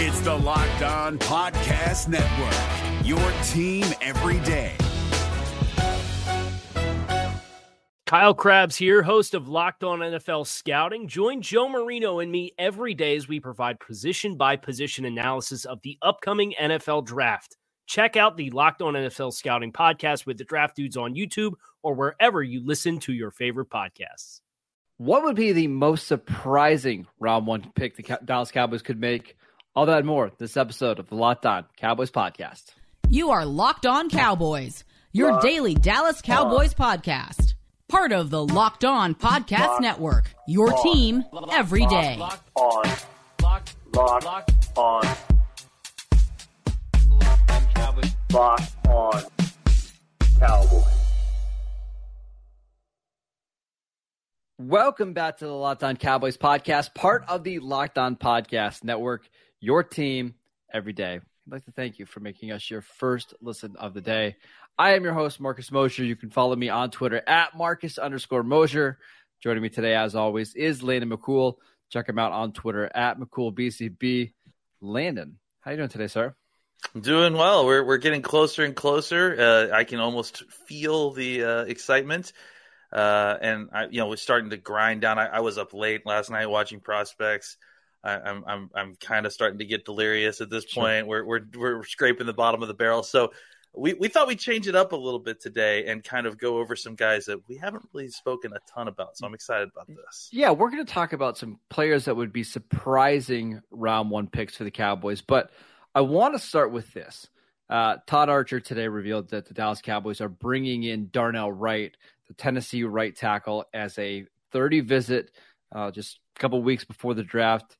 It's the Locked On Podcast Network, your team every day. Kyle Crabbs here, host of Locked On NFL Scouting. Join Joe Marino and me every day as we provide position-by-position analysis of the upcoming NFL Draft. Check out the Locked On NFL Scouting podcast with the Draft Dudes on YouTube or wherever you listen to your favorite podcasts. What would be the most surprising round one pick the Dallas Cowboys could make? All that and more this episode of the Locked On Cowboys podcast. You are Locked On Cowboys, your daily Dallas Cowboys podcast. Part of the Locked On Podcast Network, your team every day. Locked On. Locked On. Locked On Cowboys. Locked On Cowboys. Welcome back to the Locked On Cowboys podcast, part of the Locked On Podcast Network, your team every day. I'd like to thank you for making us your first listen of the day. I am your host, Marcus Mosher. You can follow me on Twitter at Marcus_Mosher. Joining me today, as always, is Landon McCool. Check him out on Twitter at McCoolBCB. Landon, how are you doing today, sir? I'm doing well. We're getting closer and closer. I can almost feel the excitement. And I, we're starting to grind down. I was up late last night watching prospects. I'm kind of starting to get delirious at this point. Sure. We're scraping the bottom of the barrel. So we thought we'd change it up a little bit today and kind of go over some guys that we haven't really spoken a ton about. So I'm excited about this. Yeah, we're going to talk about some players that would be surprising round one picks for the Cowboys. But I want to start with this. Todd Archer today revealed that the Dallas Cowboys are bringing in Darnell Wright, the Tennessee right tackle, as a 30 visit just a couple weeks before the draft.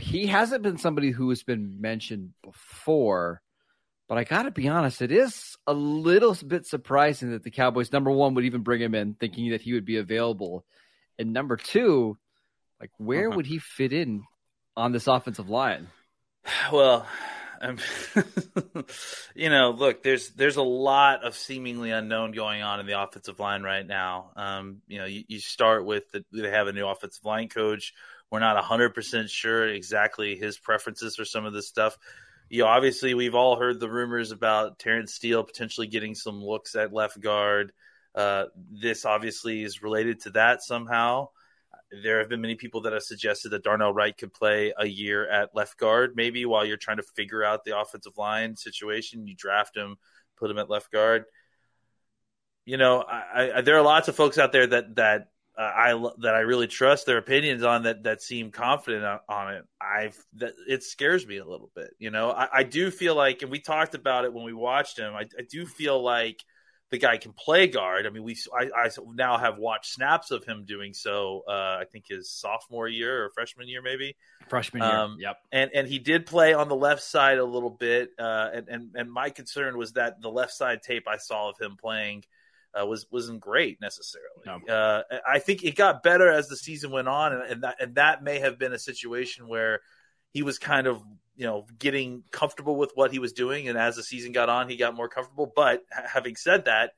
He hasn't been somebody who has been mentioned before, but I got to be honest, it is a little bit surprising that the Cowboys, number one, would even bring him in thinking that he would be available. And number two, like, where would he fit in on this offensive line? Well, look, there's a lot of seemingly unknown going on in the offensive line right now. You start with they have a new offensive line coach. We're not 100% sure exactly his preferences for some of this stuff. Obviously we've all heard the rumors about Terrence Steele potentially getting some looks at left guard. This obviously is related to that somehow. There have been many people that have suggested that Darnell Wright could play a year at left guard. Maybe while you're trying to figure out the offensive line situation, you draft him, put him at left guard. There are lots of folks out there that I really trust their opinions on that seem confident on it. It scares me a little bit. I do feel like, and we talked about it when we watched him, I do feel like the guy can play guard. I mean, I now have watched snaps of him doing so. I think his sophomore year or freshman year, maybe. Freshman year. Yep. And he did play on the left side a little bit. And my concern was that the left side tape I saw of him playing wasn't great necessarily. No. I think it got better as the season went on, and that may have been a situation where he was kind of, getting comfortable with what he was doing. And as the season got on, he got more comfortable. But having said that,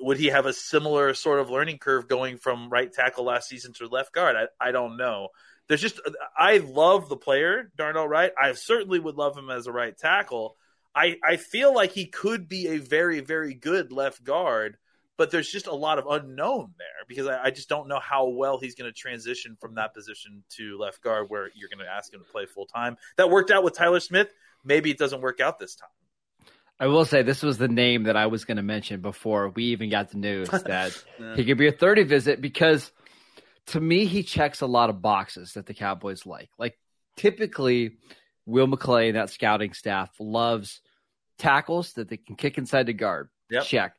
would he have a similar sort of learning curve going from right tackle last season to left guard? I don't know. I love the player, Darnell Wright. I certainly would love him as a right tackle. I feel like he could be a very, very good left guard, but there's just a lot of unknown there because I just don't know how well he's going to transition from that position to left guard where you're going to ask him to play full time. That worked out with Tyler Smith. Maybe it doesn't work out this time. I will say this was the name that I was going to mention before we even got the news that he could be a 30 visit because, to me, he checks a lot of boxes that the Cowboys like. Like, typically, Will McClay, that scouting staff, loves tackles that they can kick inside the guard. Yep. Check.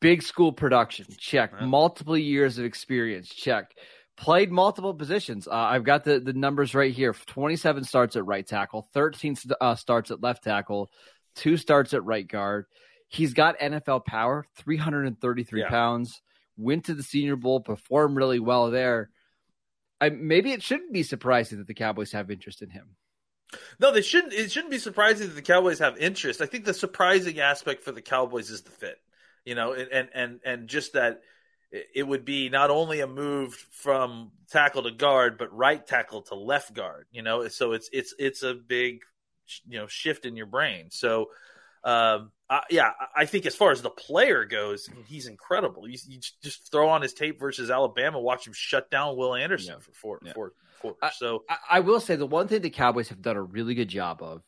Big school production, check. Right. Multiple years of experience, check. Played multiple positions. I've got the numbers right here. 27 starts at right tackle, 13 starts at left tackle, 2 starts at right guard. He's got NFL power, 333 pounds, went to the Senior Bowl, performed really well there. Maybe it shouldn't be surprising that the Cowboys have interest in him. No, they shouldn't. It shouldn't be surprising that the Cowboys have interest. I think the surprising aspect for the Cowboys is the fit. And just that it would be not only a move from tackle to guard, but right tackle to left guard, you know? So it's a big, you know, shift in your brain. So, I think as far as the player goes, he's incredible. You just throw on his tape versus Alabama, watch him shut down Will Anderson for four quarters. So I will say the one thing the Cowboys have done a really good job of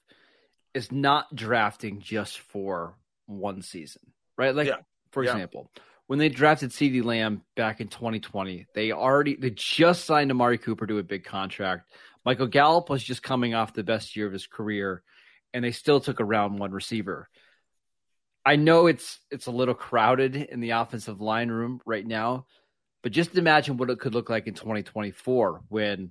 is not drafting just for one season, right? Like, for example, when they drafted CeeDee Lamb back in 2020, they just signed Amari Cooper to a big contract. Michael Gallup was just coming off the best year of his career, and they still took a round one receiver. I know it's a little crowded in the offensive line room right now, but just imagine what it could look like in 2024 when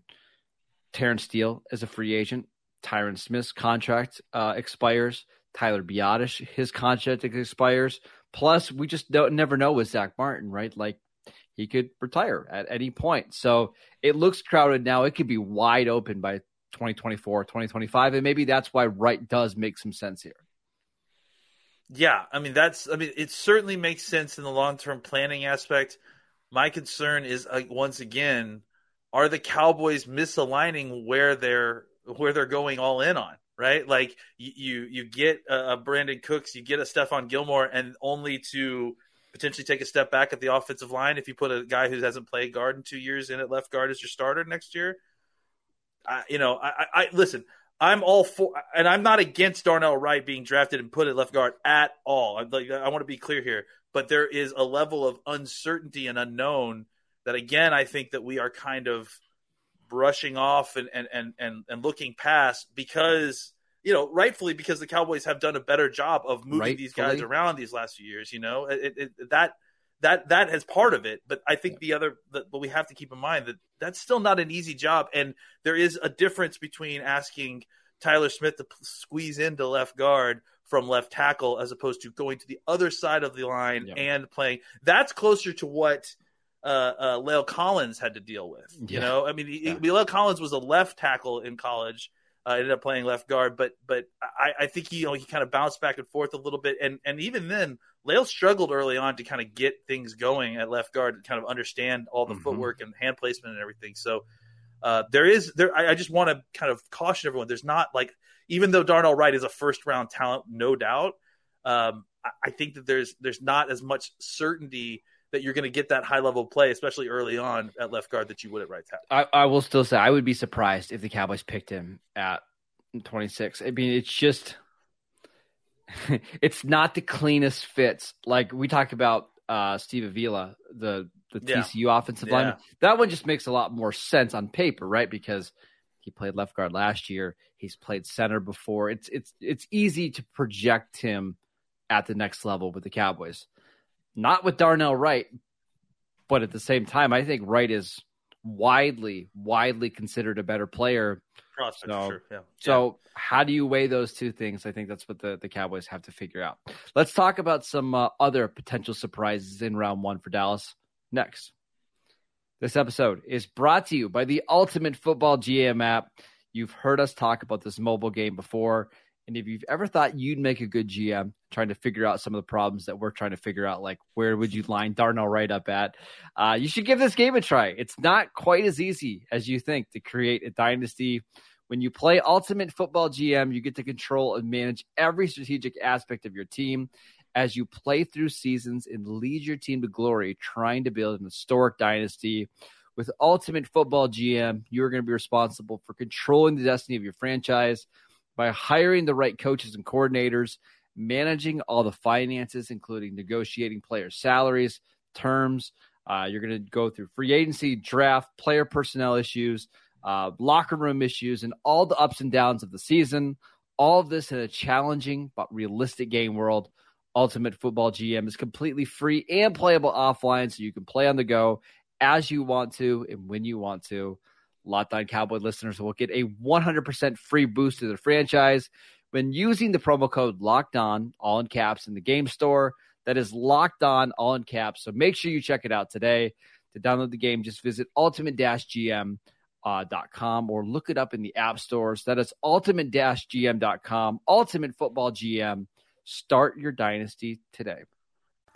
Terrence Steele is a free agent, Tyron Smith's contract expires, Tyler Biadasz, his contract expires. Plus, we just never know with Zach Martin, right? Like, he could retire at any point. So it looks crowded now. It could be wide open by 2024, 2025, and maybe that's why Wright does make some sense here. Yeah, I mean, it certainly makes sense in the long-term planning aspect. My concern is, once again, are the Cowboys misaligning where they're going all in on, right? Like, you get a Brandon Cooks, you get a Stephon Gilmore, and only to potentially take a step back at the offensive line if you put a guy who hasn't played guard in 2 years in at left guard as your starter next year. Listen, I'm all for, and I'm not against Darnell Wright being drafted and put at left guard at all. I want to be clear here, but there is a level of uncertainty and unknown that, again, I think that we are kind of brushing off and looking past because, you know, rightfully because the Cowboys have done a better job of moving these guys around these last few years. You know, that has part of it, but I think but we have to keep in mind that that's still not an easy job. And there is a difference between asking Tyler Smith to squeeze into left guard from left tackle, as opposed to going to the other side of the line and playing. That's closer to what Lael Collins had to deal with. You know, I mean, Lael Collins was a left tackle in college, ended up playing left guard, but I think he kind of bounced back and forth a little bit, and even then, Lael struggled early on to kind of get things going at left guard and kind of understand all the footwork and hand placement and everything. So I just want to kind of caution everyone. There's not, like, even though Darnell Wright is a first round talent, no doubt, I think that there's not as much certainty that you're going to get that high-level play, especially early on at left guard, that you would at right tackle. I will still say I would be surprised if the Cowboys picked him at 26. I mean, it's just – it's not the cleanest fits. Like, we talked about Steve Avila, the TCU offensive lineman. That one just makes a lot more sense on paper, right, because he played left guard last year. He's played center before. It's easy to project him at the next level with the Cowboys. Not with Darnell Wright, but at the same time, I think Wright is widely considered a better player. Prospect, so, sure. So how do you weigh those two things? I think that's what the Cowboys have to figure out. Let's talk about some other potential surprises in round one for Dallas next. This episode is brought to you by the Ultimate Football GM app. You've heard us talk about this mobile game before. And if you've ever thought you'd make a good GM, trying to figure out some of the problems that we're trying to figure out, like where would you line Darnell Wright up at, you should give this game a try. It's not quite as easy as you think to create a dynasty. When you play Ultimate Football GM, you get to control and manage every strategic aspect of your team as you play through seasons and lead your team to glory, trying to build an historic dynasty. With Ultimate Football GM, you're going to be responsible for controlling the destiny of your franchise by hiring the right coaches and coordinators, managing all the finances, including negotiating player salaries, terms. You're going to go through free agency, draft, player personnel issues, locker room issues, and all the ups and downs of the season. All of this in a challenging but realistic game world. Ultimate Football GM is completely free and playable offline, so you can play on the go as you want to and when you want to. Locked On Cowboy listeners will get a 100% free boost to their franchise when using the promo code Locked On, all in caps, in the game store. That is Locked On, all in caps. So make sure you check it out today. To download the game, just visit ultimate-gm.com or look it up in the app stores. That is ultimate-gm.com. Ultimate Football GM. Start your dynasty today.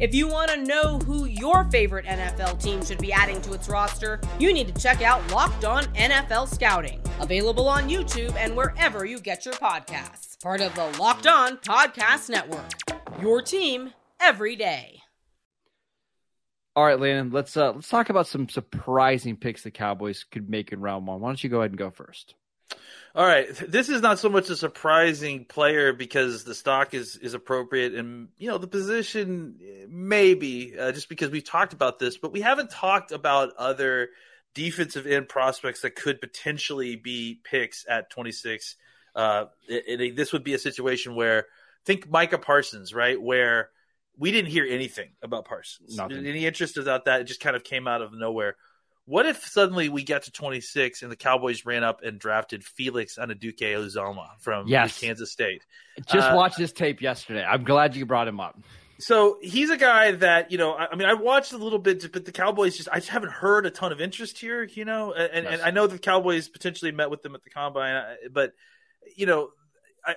If you want to know who your favorite NFL team should be adding to its roster, you need to check out Locked On NFL Scouting, available on YouTube and wherever you get your podcasts. Part of the Locked On Podcast Network, your team every day. All right, Landon, let's talk about some surprising picks the Cowboys could make in round one. Why don't you go ahead and go first? All right, this is not so much a surprising player because the stock is appropriate and, you know, the position maybe just because we've talked about this, but we haven't talked about other defensive end prospects that could potentially be picks at 26. This would be a situation where think Micah Parsons, right, where we didn't hear anything about Parsons. Nothing. Any interest about that? It just kind of came out of nowhere. What if suddenly we got to 26 and the Cowboys ran up and drafted Felix Anaduke-Uzomah from Kansas State? Just watched this tape yesterday. I'm glad you brought him up. So he's a guy that, you know, I mean, I watched a little bit, but the Cowboys I just haven't heard a ton of interest here, you know? And I know the Cowboys potentially met with them at the Combine, but, you know,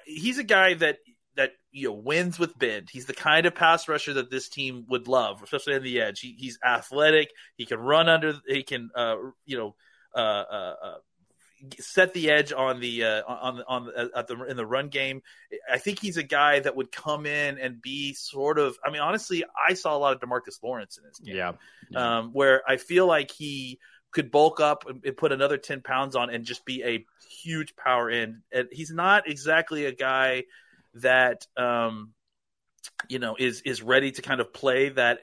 he's a guy that you know wins with bend. He's the kind of pass rusher that this team would love, especially on the edge. He's athletic. He can run under. He can set the edge on the in the run game. I think he's a guy that would come in and be sort of. I mean, honestly, I saw a lot of DeMarcus Lawrence in this game. Yeah. Where I feel like he could bulk up and put another 10 pounds on and just be a huge power end. And he's not exactly a guy that is ready to kind of play that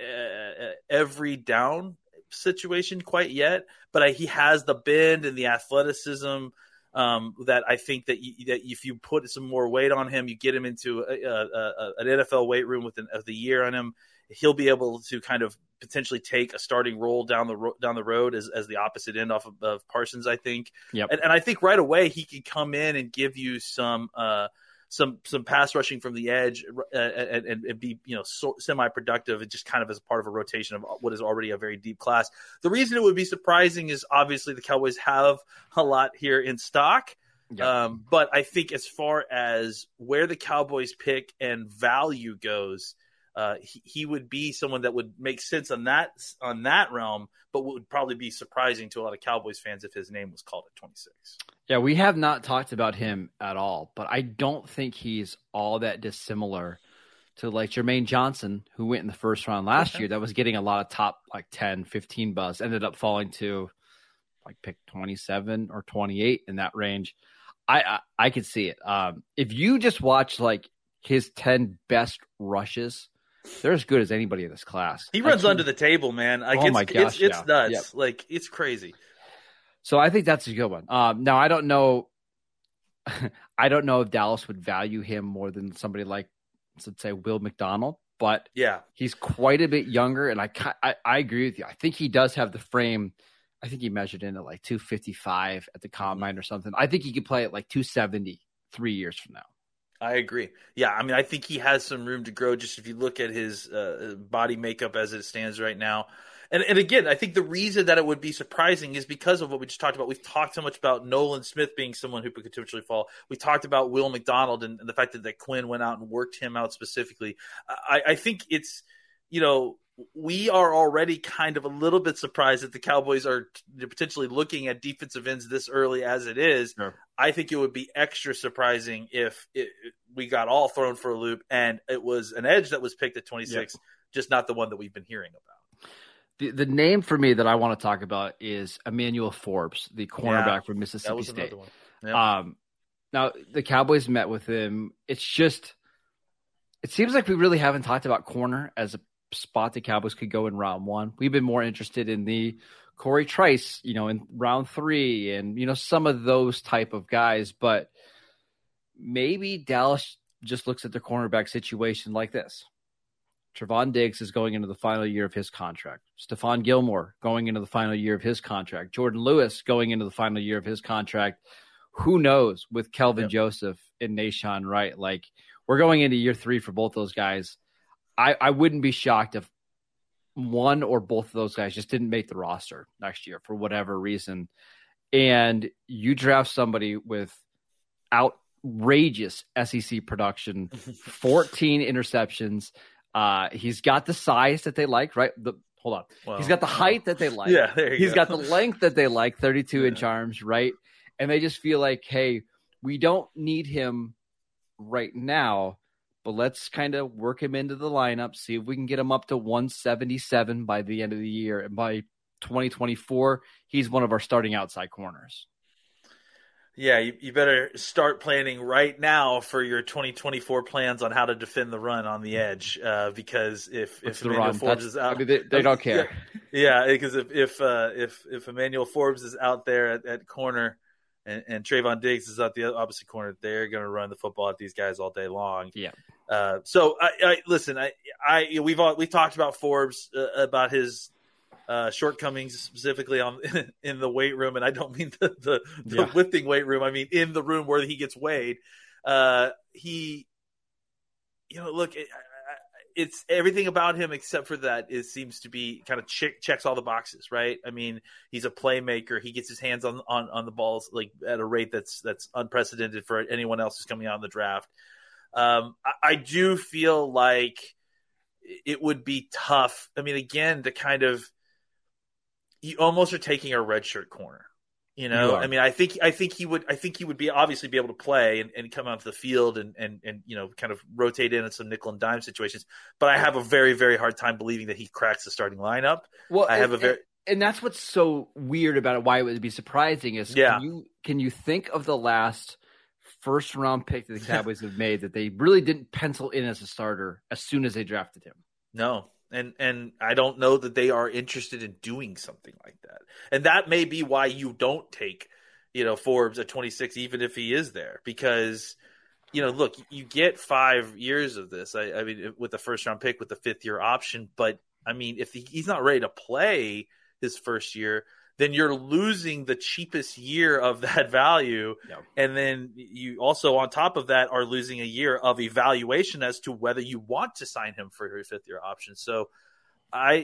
every down situation quite yet, but he has the bend and the athleticism that I think that if you put some more weight on him, you get him into an NFL weight room of the year on him, he'll be able to kind of potentially take a starting role down the road as the opposite end off of Parsons, I think. Yep. And I think right away he could come in and give you some pass rushing from the edge and be, you know, semi-productive and just kind of as part of a rotation of what is already a very deep class. The reason it would be surprising is obviously the Cowboys have a lot here in stock. Yeah. But I think as far as where the Cowboys pick and value goes, he would be someone that would make sense on that realm, but would probably be surprising to a lot of Cowboys fans if his name was called at 26. Yeah, we have not talked about him at all, but I don't think he's all that dissimilar to like Jermaine Johnson, who went in the first round last year. That was getting a lot of top like 10, 15 buzz, ended up falling to like pick 27 or 28 in that range. I could see it. If you just watch like his 10 best rushes, they're as good as anybody in this class. He runs under the table, man. Like, oh my gosh, it's nuts. Yep. Like, it's crazy. So I think that's a good one. Now I don't know. I don't know if Dallas would value him more than somebody like, let's say, Will McDonald. But yeah, he's quite a bit younger, and I agree with you. I think he does have the frame. I think he measured in at like 255 at the Combine or something. I think he could play at like 270 3 years from now. I agree. Yeah, I mean, I think he has some room to grow just if you look at his body makeup as it stands right now. And again, I think the reason that it would be surprising is because of what we just talked about. We've talked so much about Nolan Smith being someone who could potentially fall. We talked about Will McDonald and the fact that Quinn went out and worked him out specifically. I think it's, you know, we are already kind of a little bit surprised that the Cowboys are potentially looking at defensive ends this early as it is. Sure. I think it would be extra surprising if we got all thrown for a loop and it was an edge that was picked at 26, just not the one that we've been hearing about. The name for me that I want to talk about is Emmanuel Forbes, the cornerback from Mississippi State. Yeah. Now, the Cowboys met with him. It's just – it seems like we really haven't talked about corner as a spot the Cowboys could go in round one. We've been more interested in the Corey Trice, you know, in round three and, you know, some of those type of guys. But maybe Dallas just looks at the cornerback situation like this. Trevon Diggs is going into the final year of his contract. Stephon Gilmore going into the final year of his contract. Jordan Lewis going into the final year of his contract. Who knows with Kelvin Joseph and Nahshon Wright? Like, we're going into year three for both those guys. I wouldn't be shocked if one or both of those guys just didn't make the roster next year for whatever reason. And you draft somebody with outrageous SEC production, 14 interceptions. He's got the size that they like, right? He's got the height that they like. Yeah, He's got the length that they like, 32-inch arms, right? And they just feel like, hey, we don't need him right now, but let's kind of work him into the lineup, see if we can get him up to 177 by the end of the year. And by 2024, he's one of our starting outside corners. Yeah, you better start planning right now for your 2024 plans on how to defend the run on the edge, because if Emmanuel Forbes is out, I mean, they don't care. Yeah, because if Emmanuel Forbes is out there at corner and Trevon Diggs is at the opposite corner, they're going to run the football at these guys all day long. Yeah. So we've talked about Forbes, about his shortcomings specifically in the weight room, and I don't mean the lifting weight room. I mean in the room where he gets weighed. It's everything about him except for that seems to be kind of checks all the boxes, right? I mean, he's a playmaker. He gets his hands on the balls like at a rate that's unprecedented for anyone else who's coming out in the draft. I do feel like it would be tough. I mean, again, to kind of you almost are taking a redshirt corner, you know. I mean, I think he would be obviously be able to play and come out to the field and you know kind of rotate in some nickel and dime situations. But I have a very very hard time believing that he cracks the starting lineup. Well, and that's what's so weird about it. Why it would be surprising is can you think of the last first round pick that the Cowboys have made that they really didn't pencil in as a starter as soon as they drafted him? No. And I don't know that they are interested in doing something like that. And that may be why you don't take, Forbes at 26, even if he is there, because, look, you get 5 years of this. I mean, with the first round pick with the 5th year option, but I mean, if he's not ready to play his first year, then you're losing the cheapest year of that value. Yep. And then you also, on top of that, are losing a year of evaluation as to whether you want to sign him for your 5th year option. So I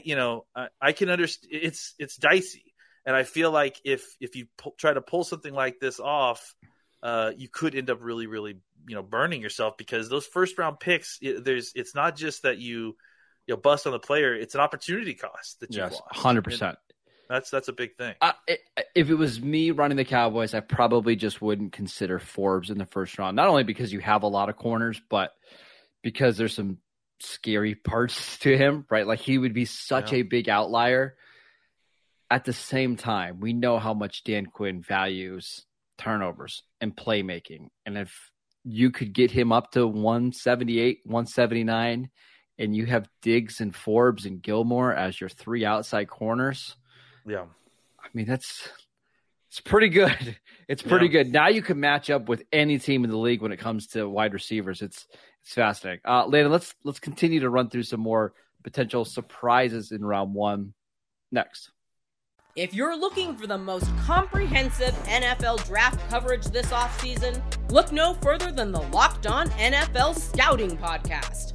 can understand it's dicey. And I feel like if you try to pull something like this off, you could end up really, really, burning yourself, because those first round picks, it's not just that you bust on the player. It's an opportunity cost that you lost. 100%. That's a big thing. If it was me running the Cowboys, I probably just wouldn't consider Forbes in the first round, not only because you have a lot of corners, but because there's some scary parts to him, right? Like, he would be such a big outlier. At the same time, we know how much Dan Quinn values turnovers and playmaking. And if you could get him up to 178, 179, and you have Diggs and Forbes and Gilmore as your three outside corners – yeah, I mean, it's pretty good. It's pretty good. Now you can match up with any team in the league when it comes to wide receivers. It's fascinating. Landon, let's continue to run through some more potential surprises in round one next. If you're looking for the most comprehensive NFL draft coverage this offseason, look no further than the Locked On NFL Scouting Podcast.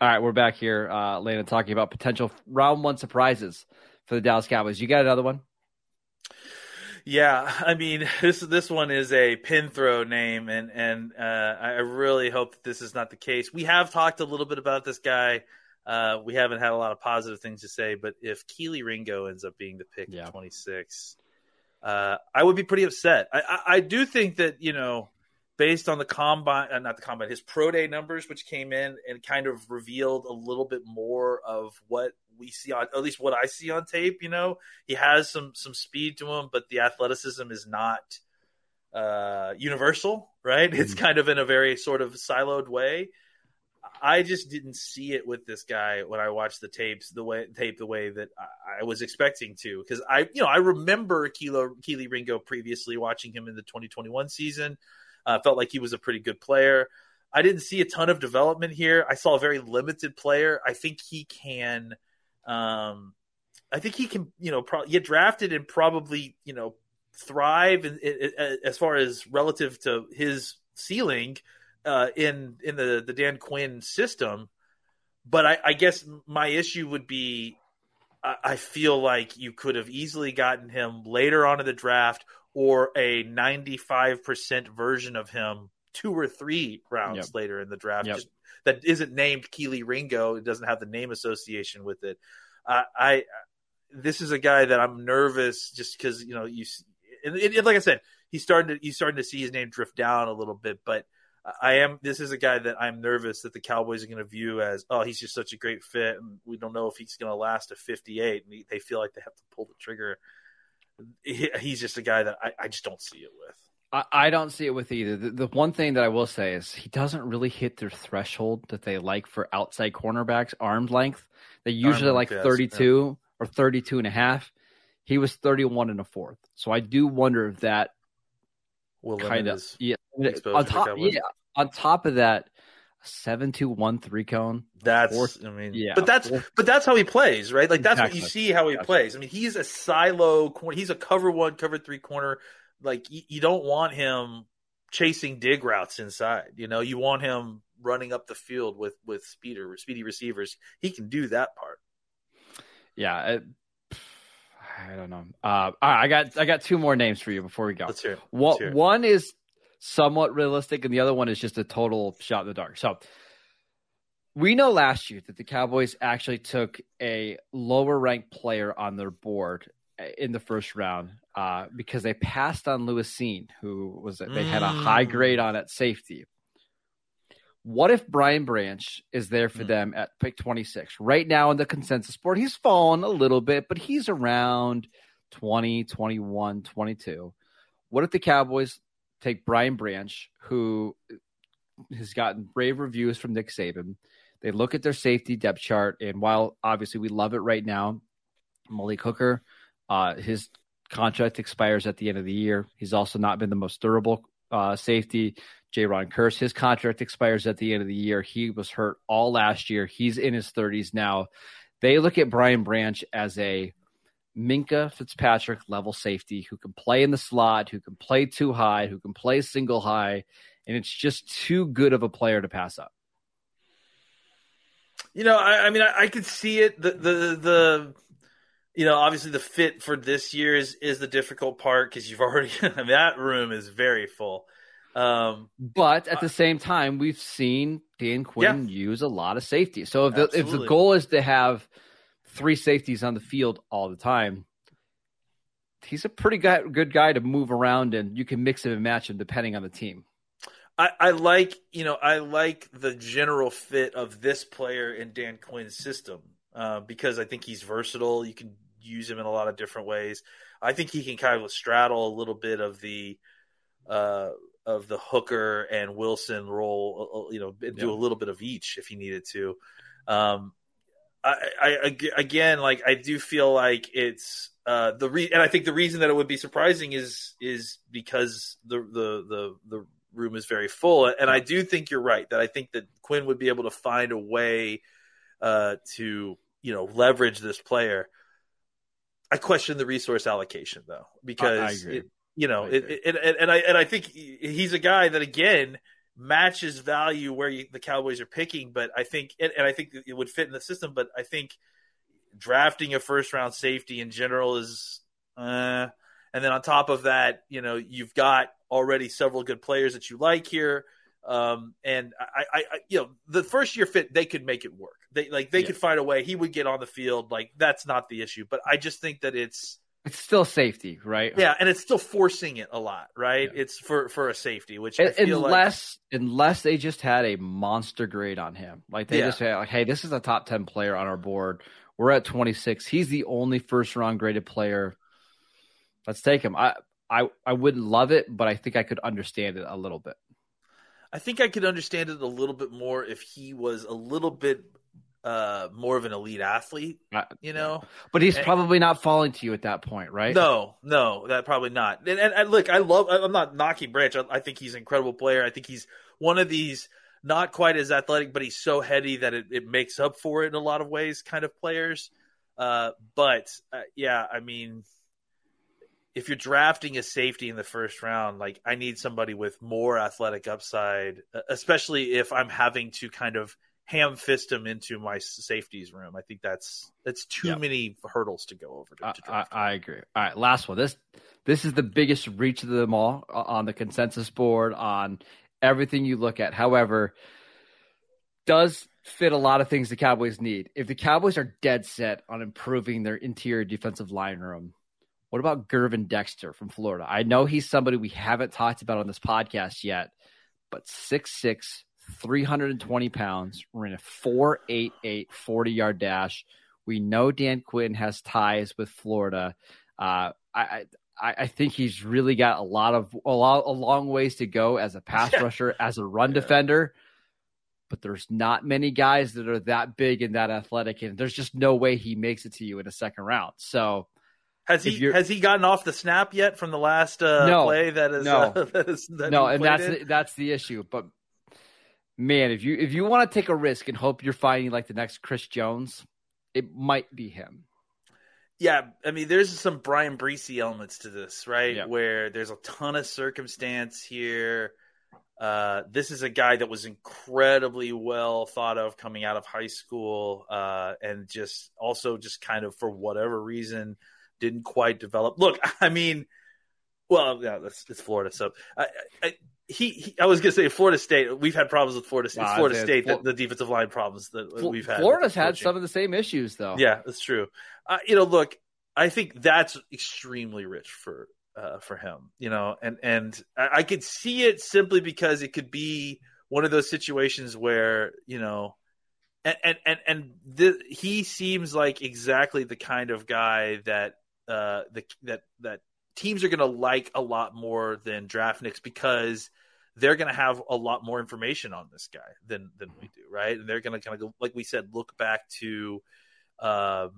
All right, we're back here, Landon, talking about potential round one surprises for the Dallas Cowboys. You got another one? Yeah, I mean, this one is a pin throw name, and I really hope that this is not the case. We have talked a little bit about this guy. We haven't had a lot of positive things to say, but if Keely Ringo ends up being the pick at 26, I would be pretty upset. I do think that, based on the combine, not the combine, his pro day numbers, which came in and kind of revealed a little bit more of what we see on, at least what I see on tape. You know, he has some speed to him, but the athleticism is not universal, right? Mm-hmm. It's kind of in a very sort of siloed way. I just didn't see it with this guy when I watched the tapes, the way that I was expecting to, because I remember Keely Ringo previously, watching him in the 2021 season. Felt like he was a pretty good player. I didn't see a ton of development here. I saw a very limited player. I think he can, get drafted and probably, thrive in, as far as relative to his ceiling in the Dan Quinn system. But I guess my issue would be, I feel like you could have easily gotten him later on in the draft, or a 95% version of him 2 or 3 rounds later in the draft. Yep. Just, that isn't named Keely Ringo. It doesn't have the name association with it. This is a guy that I'm nervous just because, like I said, he's starting to see his name drift down a little bit, but this is a guy that I'm nervous that the Cowboys are going to view as, oh, he's just such a great fit, and we don't know if he's going to last a 58, and they feel like they have to pull the trigger. He's just a guy that I just don't see it with. I don't see it with either. The one thing that I will say is he doesn't really hit their threshold that they like for outside cornerbacks, arm length. They usually like 32 or 32 and a half. He was 31 and a fourth. So I do wonder if that will kind of on top of that, 7.213 cone. But that's how he plays, right? Like that's exactly what you see how he plays. I mean, he's a silo corner. He's a cover 1, cover 3 corner. Like you don't want him chasing dig routes inside. You want him running up the field with speedy receivers. He can do that part. Yeah. I don't know. I got 2 more names for you before we go. Let's hear it. One is somewhat realistic, and the other one is just a total shot in the dark. So we know last year that the Cowboys actually took a lower ranked player on their board in the first round because they passed on Lewisine, who was they had a high grade on at safety. What if Brian Branch is there for them at pick 26? Right now in the consensus board, he's fallen a little bit, but he's around 20, 21, 22. What if the Cowboys take Brian Branch, who has gotten rave reviews from Nick Saban? They look at their safety depth chart, and while obviously we love it right now, Malik Hooker, his contract expires at the end of the year. He's also not been the most durable safety. Ja'Ron Kearse, his contract expires at the end of the year. He was hurt all last year. He's in his 30s now. They look at Brian Branch as a Minkah Fitzpatrick level safety who can play in the slot, who can play too high, who can play single high, and it's just too good of a player to pass up. I could see it. Obviously the fit for this year is the difficult part because you've already that room is very full. But at the same time, we've seen Dan Quinn use a lot of safety. So if the goal is to have 3 safeties on the field all the time, he's a pretty good guy to move around, and you can mix him and match him depending on the team. I like the general fit of this player in Dan Quinn's system because I think he's versatile. You can use him in a lot of different ways. I think he can kind of straddle a little bit of the Hooker and Wilson role, do a little bit of each if he needed to. I do feel like it's and I think the reason that it would be surprising is because the room is very full, and I do think you're right that I think that Quinn would be able to find a way to leverage this player. I question the resource allocation though, because I agree. I think he's a guy that again matches value where the Cowboys are picking, but I think it would fit in the system. But I think drafting a first round safety in general is, and then on top of that, you've got already several good players that you like here, and I the first year fit they could make it work. They could find a way he would get on the field. Like that's not the issue. But I just think that it's It's still safety, right? Yeah, and it's still forcing it a lot, right? Yeah. It's for a safety, which I feel unless they just had a monster grade on him. Like they just had, like, hey, this is a top 10 player on our board. We're at 26. He's the only first round graded player. Let's take him. I wouldn't love it, but I think I could understand it a little bit. I think I could understand it a little bit more if he was a little bit more of an elite athlete, you know, but he's probably not falling to you at that point, right? No, that probably not. And look, I'm not knocking Branch. I think he's an incredible player. I think he's one of these not quite as athletic, but he's so heady that it makes up for it in a lot of ways kind of players. But I mean, if you're drafting a safety in the first round, like I need somebody with more athletic upside, especially if I'm having to kind of ham-fist him into my safeties room. I think that's too many hurdles to go over. To draft. I agree. All right, last one. This is the biggest reach of them all on the consensus board, on everything you look at. However, does fit a lot of things the Cowboys need. If the Cowboys are dead set on improving their interior defensive line room, what about Gervon Dexter from Florida? I know he's somebody we haven't talked about on this podcast yet, but 6'6", 320 pounds. We're in a 4.88 40-yard dash. We know Dan Quinn has ties with Florida. I think he's really got a long ways to go as a pass rusher, as a run defender. But there's not many guys that are that big and that athletic, and there's just no way he makes it to you in a second round. So has he gotten off the snap yet from the last play? That's the issue. But man, if you want to take a risk and hope you're finding like the next Chris Jones, it might be him. Yeah, I mean, there's some Bryan Bresee elements to this, right? Yeah. Where there's a ton of circumstance here. This is a guy that was incredibly well thought of coming out of high school, and just kind of for whatever reason didn't quite develop. Look, I mean, well, yeah, it's Florida, so I was going to say Florida State. We've had problems with Florida State. It's Florida State, the defensive line problems that we've had. Florida's had some of the same issues, though. Yeah, that's true. Look, I think that's extremely rich for him. You know, and I could see it simply because it could be one of those situations where, you know, he seems like exactly the kind of guy that that teams are going to like a lot more than draftniks, because they're going to have a lot more information on this guy than we do. Right. And they're going to kind of go, like we said, look back to like,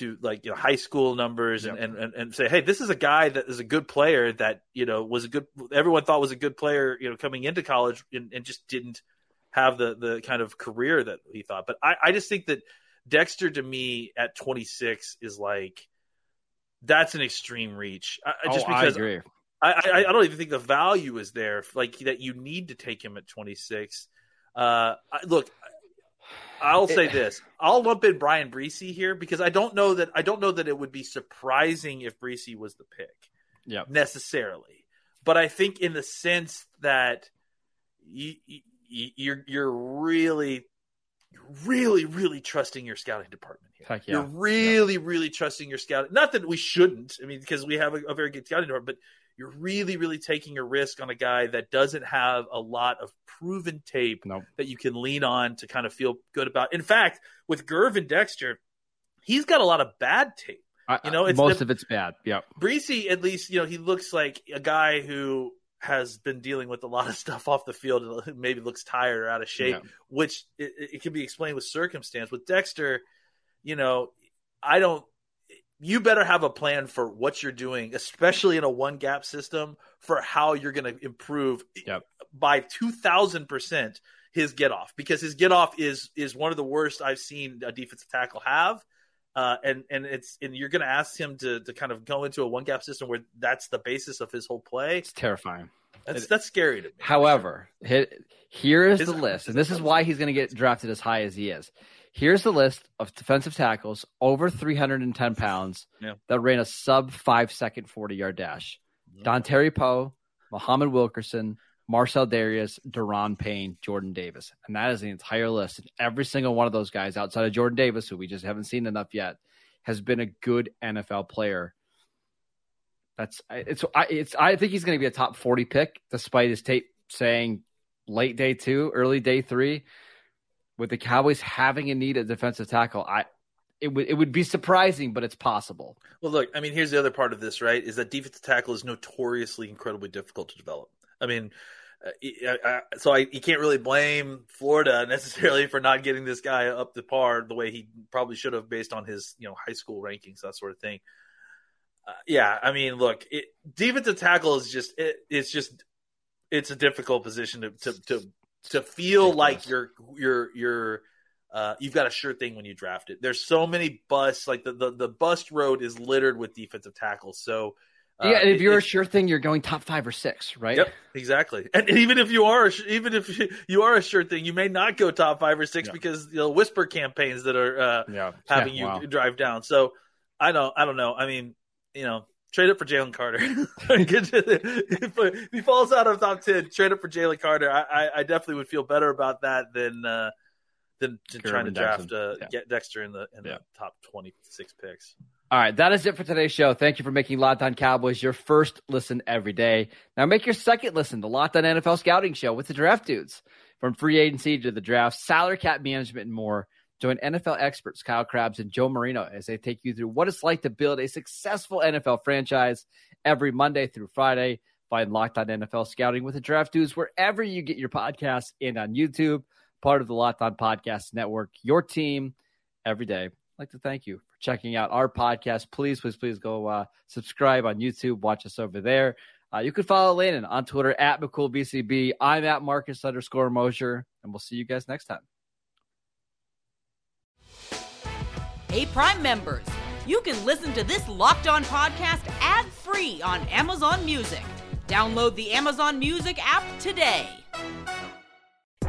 you know, high school numbers and say, hey, this is a guy that is a good player that, you know, everyone thought was a good player, you know, coming into college and just didn't have the kind of career that he thought. But I just think that Dexter to me at 26 is like, that's an extreme reach. I agree. I don't even think the value is there, like that you need to take him at 26. I'll say this: I'll lump in Bryan Bresee here because I don't know that it would be surprising if Bresee was the pick, necessarily. But I think in the sense that you're really. Really, really trusting your scouting department here. Heck yeah. You're really, really trusting your scouting. Not that we shouldn't, I mean, because we have a very good scouting department, but you're really, really taking a risk on a guy that doesn't have a lot of proven tape that you can lean on to kind of feel good about. In fact, with Gervon Dexter, he's got a lot of bad tape. Most of it's bad. Yeah. Bresee, at least, you know, he looks like a guy who has been dealing with a lot of stuff off the field and maybe looks tired or out of shape, which it can be explained with circumstance. With Dexter, you know, you better have a plan for what you're doing, especially in a one gap system, for how you're going to improve by 2,000% his get off, because his get off is one of the worst I've seen a defensive tackle have. And you're going to ask him to kind of go into a one gap system where that's the basis of his whole play. It's terrifying. That's scary to me. However, here is the list, and this is why he's going to get drafted as high as he is. Here's the list of defensive tackles over 310 pounds that ran a sub 5-second 40-yard dash. Dontari Poe, Muhammad Wilkerson, Marcel Darius, Daron Payne, Jordan Davis. And that is the entire list. And every single one of those guys outside of Jordan Davis, who we just haven't seen enough yet, has been a good NFL player. I think he's going to be a top 40 pick, despite his tape saying late day two, early day three. With the Cowboys having a need at defensive tackle, it would be surprising, but it's possible. Well, look, I mean, here's the other part of this, right? Is that defensive tackle is notoriously incredibly difficult to develop. I mean, you can't really blame Florida necessarily for not getting this guy up to par the way he probably should have based on his high school rankings, that sort of thing. Yeah, I mean, look, defensive tackle is just it's a difficult position to feel like you've got a sure thing when you draft it. There's so many busts, like the bust road is littered with defensive tackles. So. Yeah, and if you're a sure thing, you're going top 5 or 6, right? Yep, exactly. And even if you are a sure thing, you may not go top 5 or 6 because the whisper campaigns that are having you drive down. So I don't know. I mean, trade up for Jalen Carter. If he falls out of top 10, trade up for Jalen Carter. I definitely would feel better about that than trying to draft get Dexter in the top 26 picks. All right, that is it for today's show. Thank you for making Locked On Cowboys your first listen every day. Now make your second listen to Locked On NFL Scouting Show with the Draft Dudes. From free agency to the draft, salary cap management, and more, join NFL experts Kyle Crabbs and Joe Marino as they take you through what it's like to build a successful NFL franchise every Monday through Friday. Find Locked On NFL Scouting with the Draft Dudes wherever you get your podcasts and on YouTube, part of the Locked On Podcast Network, your team every day. I'd like to thank you for checking out our podcast. Please, please, please go subscribe on YouTube. Watch us over there. You can follow Landon on Twitter at McCoolBCB. I'm at Marcus_Mosher, and we'll see you guys next time. Hey, Prime members, you can listen to this Locked On podcast ad-free on Amazon Music. Download the Amazon Music app today.